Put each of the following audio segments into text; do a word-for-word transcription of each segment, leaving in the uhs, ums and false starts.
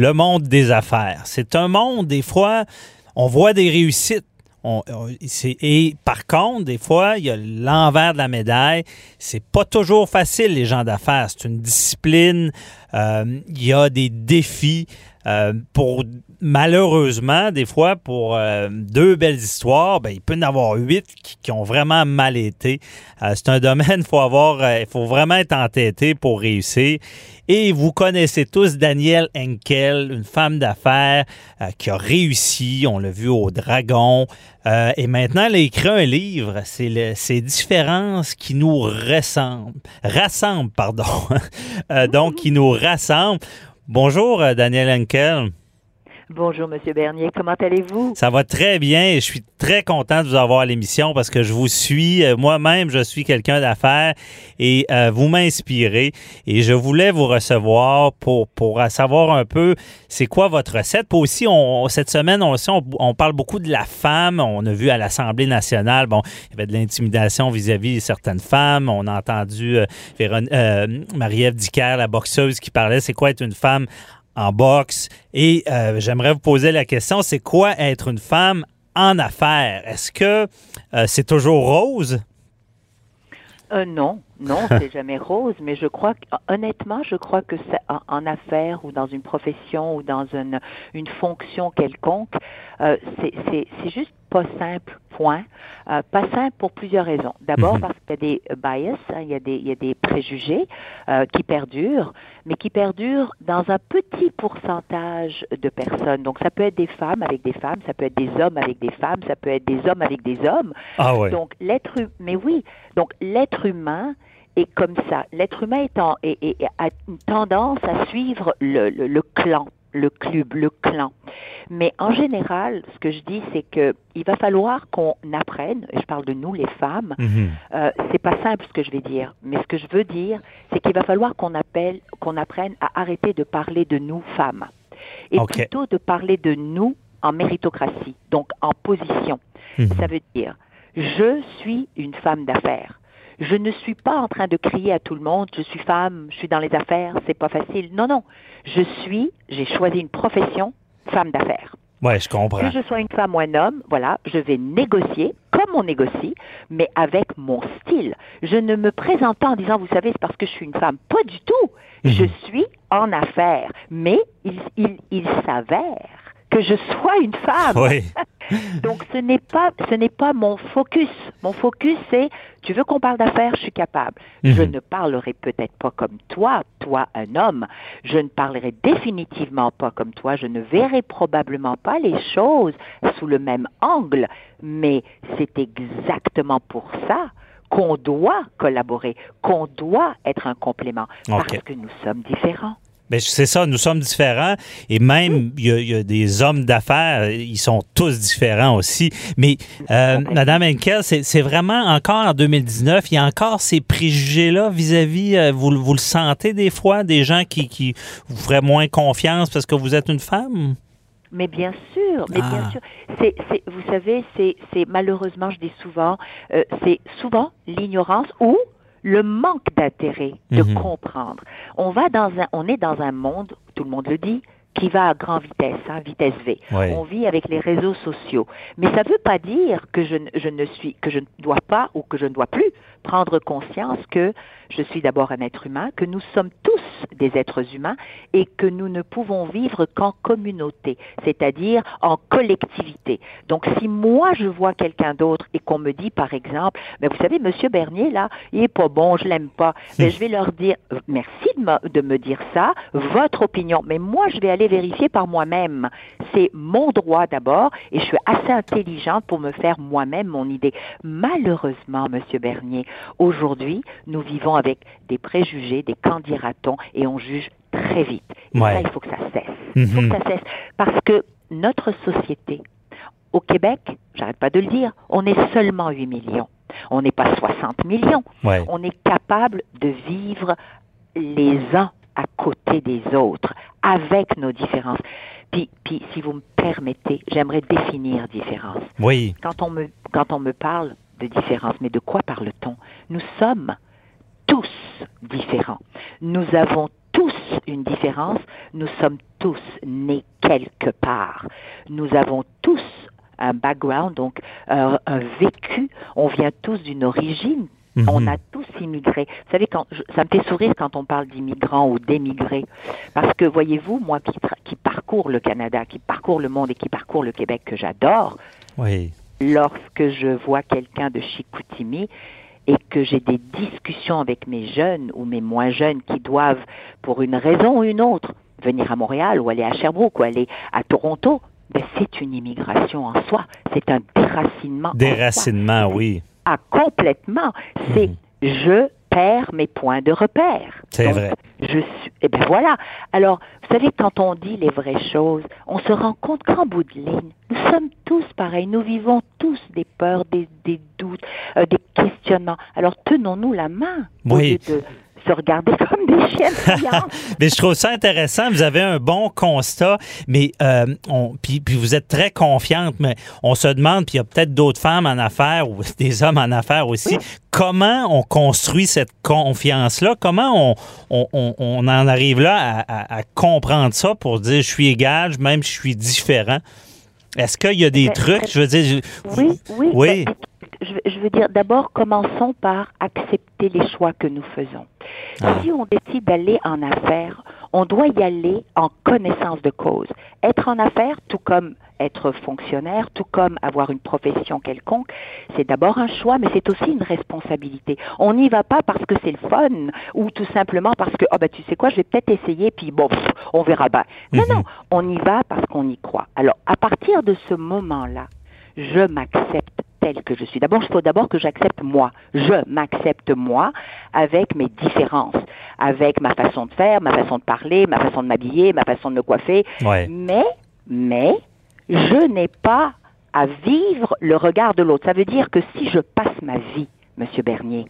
le monde des affaires. C'est un monde, des fois, on voit des réussites. On, on, c'est, et par contre, des fois, il y a l'envers de la médaille. C'est pas toujours facile, les gens d'affaires. C'est une discipline. Euh, il y a des défis. Euh, pour malheureusement, des fois, pour euh, deux belles histoires, ben, il peut y en avoir huit qui, qui ont vraiment mal été. Euh, c'est un domaine, il faut avoir, euh, faut vraiment être entêté pour réussir. Et vous connaissez tous Danièle Henkel, une femme d'affaires euh, qui a réussi, on l'a vu au Dragon. Euh, et maintenant, elle a écrit un livre, c'est le, ces différences qui nous ressemblent, rassemblent, pardon, euh, donc qui nous rassemblent. Bonjour, Danièle Henkel. Bonjour, M. Bernier. Comment allez-vous? Ça va très bien. Je suis très content de vous avoir à l'émission parce que je vous suis. Moi-même, je suis quelqu'un d'affaires et euh, vous m'inspirez. Et je voulais vous recevoir pour, pour savoir un peu c'est quoi votre recette. Puis aussi, on, cette semaine, on, on, on parle beaucoup de la femme. On a vu à l'Assemblée nationale, bon, il y avait de l'intimidation vis-à-vis de certaines femmes. On a entendu euh, Véron- euh, Marie-Ève Dicaire, la boxeuse, qui parlait c'est quoi être une femme en boxe. Et euh, j'aimerais vous poser la question, c'est quoi être une femme en affaires? Est-ce que euh, c'est toujours rose? Euh, non, non, c'est jamais rose, mais je crois que, honnêtement, je crois que ça, en affaires ou dans une profession ou dans une, une fonction quelconque, euh, c'est, c'est, c'est juste pas simple, point. Euh, pas simple pour plusieurs raisons. D'abord parce qu'il y a des bias, hein, il y a des, il y a des préjugés euh, qui perdurent, mais qui perdurent dans un petit pourcentage de personnes. Donc ça peut être des femmes avec des femmes, ça peut être des hommes avec des femmes, ça peut être des hommes avec des hommes. Ah ouais. Donc l'être, mais oui. Donc l'être humain est comme ça. L'être humain est en, est, est, a une tendance à suivre le, le, le clan. le club, le clan. Mais en général, ce que je dis, c'est que il va falloir qu'on apprenne, et je parle de nous, les femmes, mm-hmm. euh, c'est pas simple ce que je vais dire, mais ce que je veux dire, c'est qu'il va falloir qu'on appelle, qu'on apprenne à arrêter de parler de nous, femmes, et okay. plutôt de parler de nous en méritocratie, donc en position. Mm-hmm. Ça veut dire, je suis une femme d'affaires. Je ne suis pas en train de crier à tout le monde, je suis femme, je suis dans les affaires, c'est pas facile. Non, non. Je suis, j'ai choisi une profession, femme d'affaires. Ouais, je comprends. Que je sois une femme ou un homme, voilà, je vais négocier, comme on négocie, mais avec mon style. Je ne me présente pas en disant, vous savez, c'est parce que je suis une femme. Pas du tout. Mmh. Je suis en affaires. Mais il, il, il s'avère que je sois une femme. Oui. Donc, ce n'est pas, ce n'est pas mon focus. Mon focus, c'est, tu veux qu'on parle d'affaires, je suis capable. Mm-hmm. Je ne parlerai peut-être pas comme toi, toi, un homme. Je ne parlerai définitivement pas comme toi. Je ne verrai probablement pas les choses sous le même angle. Mais c'est exactement pour ça qu'on doit collaborer, qu'on doit être un complément. Okay. Parce que nous sommes différents. Bien, c'est ça, nous sommes différents et même il y a, il y a des hommes d'affaires, ils sont tous différents aussi. Mais euh, Madame Henkel, c'est, c'est vraiment encore en deux mille dix-neuf, il y a encore ces préjugés-là vis-à-vis, euh, vous, vous le sentez des fois, des gens qui, qui vous feraient moins confiance parce que vous êtes une femme? Mais bien sûr, mais ah. bien sûr. C'est, c'est, vous savez, c'est, c'est malheureusement, je dis souvent, euh, c'est souvent l'ignorance ou le manque d'intérêt de mmh. comprendre. On va dans un, on est dans un monde, tout le monde le dit, qui va à grande vitesse, hein, vitesse V. Ouais. On vit avec les réseaux sociaux, mais ça ne veut pas dire que je, je ne suis, que je ne dois pas ou que je ne dois plus prendre conscience que je suis d'abord un être humain, que nous sommes tous des êtres humains et que nous ne pouvons vivre qu'en communauté, c'est-à-dire en collectivité. Donc, si moi, je vois quelqu'un d'autre et qu'on me dit, par exemple, « Mais vous savez, Monsieur Bernier, là, il n'est pas bon, je ne l'aime pas. » Mais je vais leur dire « Merci de me, de me dire ça, votre opinion. » Mais moi, je vais aller vérifier par moi-même. C'est mon droit d'abord et je suis assez intelligente pour me faire moi-même mon idée. Malheureusement, Monsieur Bernier, aujourd'hui, nous vivons avec des préjugés, des qu'en dira-t-on, et on juge très vite. Et ouais. ça, il faut que ça cesse. Il faut mm-hmm. que ça cesse. Parce que notre société, au Québec, j'arrête pas de le dire, on est seulement huit millions. On n'est pas soixante millions. Ouais. On est capable de vivre les uns à côté des autres, avec nos différences. Puis, puis si vous me permettez, j'aimerais définir différence. Oui. Quand on me, quand on me parle de différence, mais de quoi parle-t-on? Nous sommes tous différents. Nous avons tous une différence, nous sommes tous nés quelque part. Nous avons tous un background, donc euh, un vécu, on vient tous d'une origine. Mm-hmm. On a tous immigré. Vous savez, quand je, ça me fait sourire quand on parle d'immigrants ou d'émigrés, parce que voyez-vous, moi qui, tra- qui parcours le Canada, qui parcours le monde et qui parcours le Québec, que j'adore, oui. Lorsque je vois quelqu'un de Chicoutimi et que j'ai des discussions avec mes jeunes ou mes moins jeunes qui doivent, pour une raison ou une autre, venir à Montréal ou aller à Sherbrooke ou aller à Toronto, ben c'est une immigration en soi, c'est un déracinement. Déracinement, oui. Ah, complètement. C'est mmh. je perds mes points de repère. C'est donc, vrai. Je suis. Eh bien, voilà. Alors, vous savez, quand on dit les vraies choses, on se rend compte qu'en bout de ligne, nous sommes tous pareils. Nous vivons tous des peurs, des, des doutes, euh, des questionnements. Alors, tenons-nous la main. Oui. Au lieu de se regarder comme des chiens. Mais je trouve ça intéressant. Vous avez un bon constat, mais euh, on, puis, puis vous êtes très confiante, mais on se demande, puis il y a peut-être d'autres femmes en affaires ou des hommes en affaires aussi, oui. Comment on construit cette confiance-là? Comment on, on, on, on en arrive là à, à, à comprendre ça pour dire « je suis égal, même je suis différent ». Est-ce qu'il y a des mais, trucs, je veux dire... Je, oui, oui. oui. Je veux dire, d'abord, commençons par accepter les choix que nous faisons. Ah. Si on décide d'aller en affaires, on doit y aller en connaissance de cause. Être en affaires, tout comme être fonctionnaire, tout comme avoir une profession quelconque, c'est d'abord un choix, mais c'est aussi une responsabilité. On n'y va pas parce que c'est le fun, ou tout simplement parce que, ah oh ben tu sais quoi, je vais peut-être essayer, puis bon, pff, on verra bien. Non, mm-hmm. non, on y va parce qu'on y croit. Alors, à partir de ce moment-là, je m'accepte tel que je suis. D'abord, il faut d'abord que j'accepte moi. Je m'accepte moi avec mes différences, avec ma façon de faire, ma façon de parler, ma façon de m'habiller, ma façon de me coiffer. Ouais. Mais, mais, je n'ai pas à vivre le regard de l'autre. Ça veut dire que si je passe ma vie, Monsieur Bernier,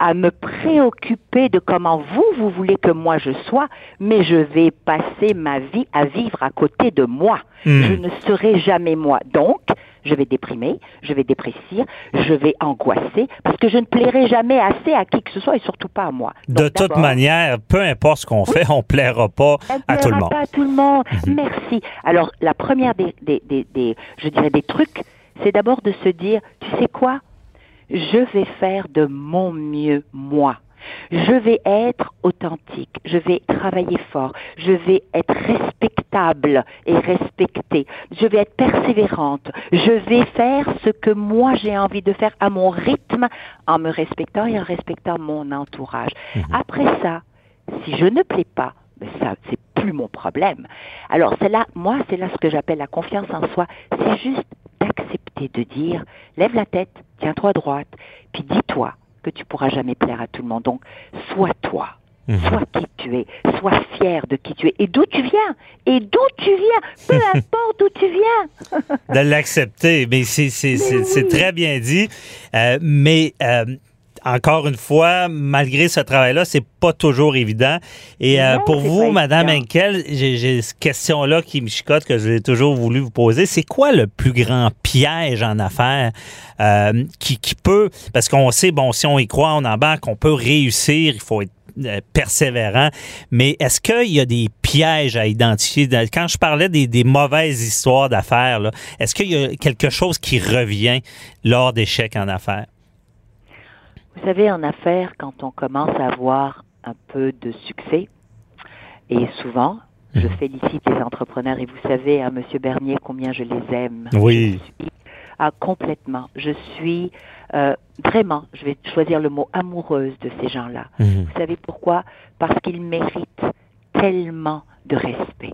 à me préoccuper de comment vous, vous voulez que moi je sois, mais je vais passer ma vie à vivre à côté de moi. Mmh. Je ne serai jamais moi. Donc, je vais déprimer, je vais déprécier, je vais angoisser, parce que je ne plairai jamais assez à qui que ce soit et surtout pas à moi. Donc, de toute manière, peu importe ce qu'on oui, fait, on ne plaira pas à tout le monde. On ne plaira pas à tout le monde. Mmh. Merci. Alors, la première des, des, des, des, je dirais des trucs, c'est d'abord de se dire, tu sais quoi? Je vais faire de mon mieux, moi. Je vais être authentique, je vais travailler fort, je vais être respectable et respectée, je vais être persévérante, je vais faire ce que moi j'ai envie de faire à mon rythme en me respectant et en respectant mon entourage. Mmh. Après ça, si je ne plais pas, ben ça, c'est plus mon problème. Alors, c'est là, moi, c'est là ce que j'appelle la confiance en soi. C'est juste d'accepter de dire, lève la tête, tiens-toi droite, puis dis-toi que tu pourras jamais plaire à tout le monde. Donc, sois toi, mmh. sois qui tu es, sois fier de qui tu es et d'où tu viens, et d'où tu viens, peu importe d'où tu viens. De l'accepter, mais c'est, c'est, mais c'est, oui. c'est très bien dit, euh, mais... Euh, encore une fois, malgré ce travail-là, c'est pas toujours évident. Et euh, non, pour vous, Madame Henkel, j'ai, j'ai cette question-là qui me chicote, que j'ai toujours voulu vous poser. C'est quoi le plus grand piège en affaires euh, qui, qui peut... Parce qu'on sait, bon, si on y croit, on embarque, on peut réussir, il faut être persévérant, mais est-ce qu'il y a des pièges à identifier? Quand je parlais des, des mauvaises histoires d'affaires, là, est-ce qu'il y a quelque chose qui revient lors d'échecs en affaires? Vous savez, en affaires, quand on commence à avoir un peu de succès, et souvent, je félicite les entrepreneurs, et vous savez, hein, Monsieur Bernier, combien je les aime. Oui. Je suis, ah, complètement. Je suis euh, vraiment, je vais choisir le mot amoureuse de ces gens-là. Mmh. Vous savez pourquoi? Parce qu'ils méritent tellement de respect.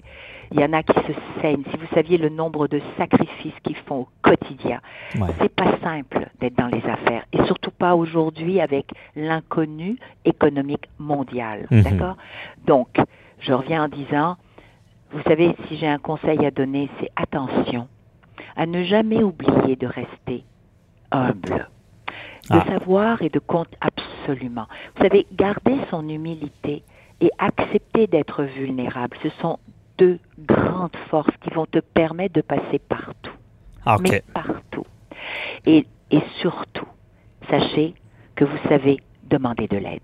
Il y en a qui se saignent. Si vous saviez le nombre de sacrifices qu'ils font au quotidien, ouais. c'est pas simple d'être dans les affaires. Et surtout pas aujourd'hui avec l'inconnu économique mondial. Mm-hmm. D'accord? Donc, je reviens en disant, vous savez, si j'ai un conseil à donner, c'est attention à ne jamais oublier de rester humble. De ah. savoir et de compte absolument. Vous savez, garder son humilité et accepter d'être vulnérable, ce sont deux grandes forces qui vont te permettre de passer partout. Okay. Mais partout. Et, et surtout, sachez que vous savez demander de l'aide.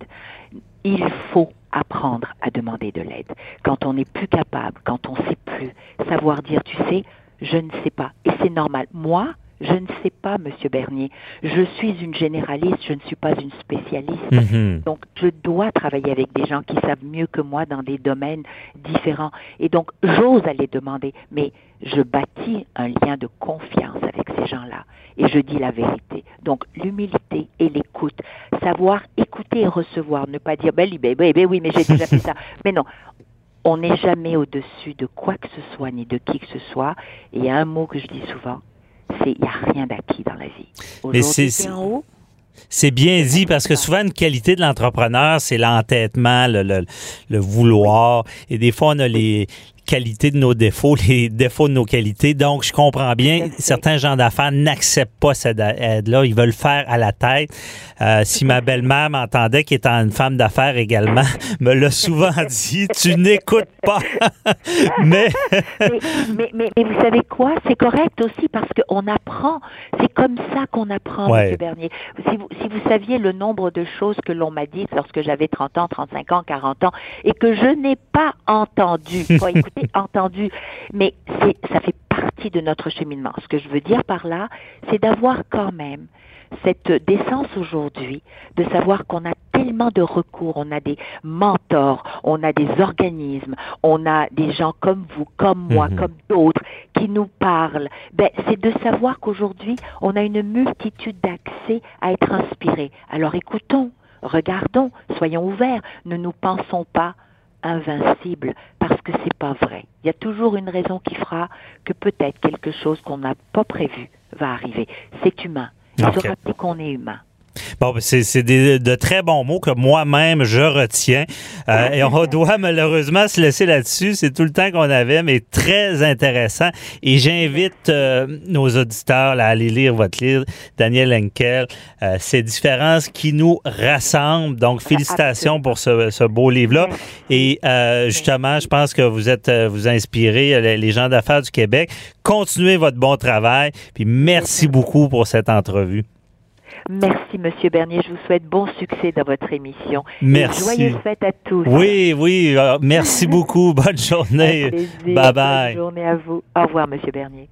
Il faut apprendre à demander de l'aide. Quand on n'est plus capable, quand on ne sait plus, savoir dire, tu sais, je ne sais pas. Et c'est normal. Moi, je ne sais pas, Monsieur Bernier. Je suis une généraliste, je ne suis pas une spécialiste. Mm-hmm. Donc, je dois travailler avec des gens qui savent mieux que moi dans des domaines différents. Et donc, j'ose aller demander, mais je bâtis un lien de confiance avec ces gens-là. Et je dis la vérité. Donc, l'humilité et l'écoute. Savoir écouter et recevoir. Ne pas dire, ben oui, ben, ben, ben oui, mais j'ai déjà fait ça. Mais non. On n'est jamais au-dessus de quoi que ce soit, ni de qui que ce soit. Et il y a un mot que je dis souvent, c'est il n'y a rien d'acquis dans la vie. Mais c'est, c'est, en haut, c'est bien dit, parce que souvent, une qualité de l'entrepreneur, c'est l'entêtement, le, le, le vouloir. Et des fois, on a les qualités de nos défauts, les défauts de nos qualités. Donc, je comprends bien, Merci. certains gens d'affaires n'acceptent pas cette aide-là. Ils veulent faire à la tête. Euh, si ma belle-mère m'entendait, qui étant une femme d'affaires également, me l'a souvent dit, tu n'écoutes pas. mais... Mais, mais, mais... Mais vous savez quoi? C'est correct aussi parce qu'on apprend. C'est comme ça qu'on apprend, ouais. M. Bernier. Si vous, si vous saviez le nombre de choses que l'on m'a dites lorsque j'avais trente ans, trente-cinq ans, quarante ans, et que je n'ai pas entendu, pas écouté, entendu, mais c'est, ça fait partie de notre cheminement. Ce que je veux dire par là, c'est d'avoir quand même cette décence aujourd'hui, de savoir qu'on a tellement de recours, on a des mentors, on a des organismes, on a des gens comme vous, comme moi, mm-hmm. comme d'autres, qui nous parlent. Ben, c'est de savoir qu'aujourd'hui, on a une multitude d'accès à être inspiré. Alors écoutons, regardons, soyons ouverts, ne nous pensons pas invincible, parce que c'est pas vrai. Il y a toujours une raison qui fera que peut-être quelque chose qu'on n'a pas prévu va arriver. C'est humain. Il okay. se rappelle qu'on est humain. Bon, c'est, c'est des, de très bons mots que moi-même, je retiens. Euh, et on doit malheureusement se laisser là-dessus. C'est tout le temps qu'on avait, mais très intéressant. Et j'invite euh, nos auditeurs là, à aller lire votre livre, Danièle Henkel, euh, Ces différences qui nous rassemblent. Donc, félicitations pour ce, ce beau livre-là. Et euh, justement, je pense que vous êtes vous inspirez les gens d'affaires du Québec. Continuez votre bon travail. Puis merci beaucoup pour cette entrevue. Merci, Monsieur Bernier. Je vous souhaite bon succès dans votre émission. Merci. Joyeuses fêtes à tous. Oui, oui. Merci beaucoup. Bonne journée. Bye-bye. Bonne journée à vous. Au revoir, Monsieur Bernier.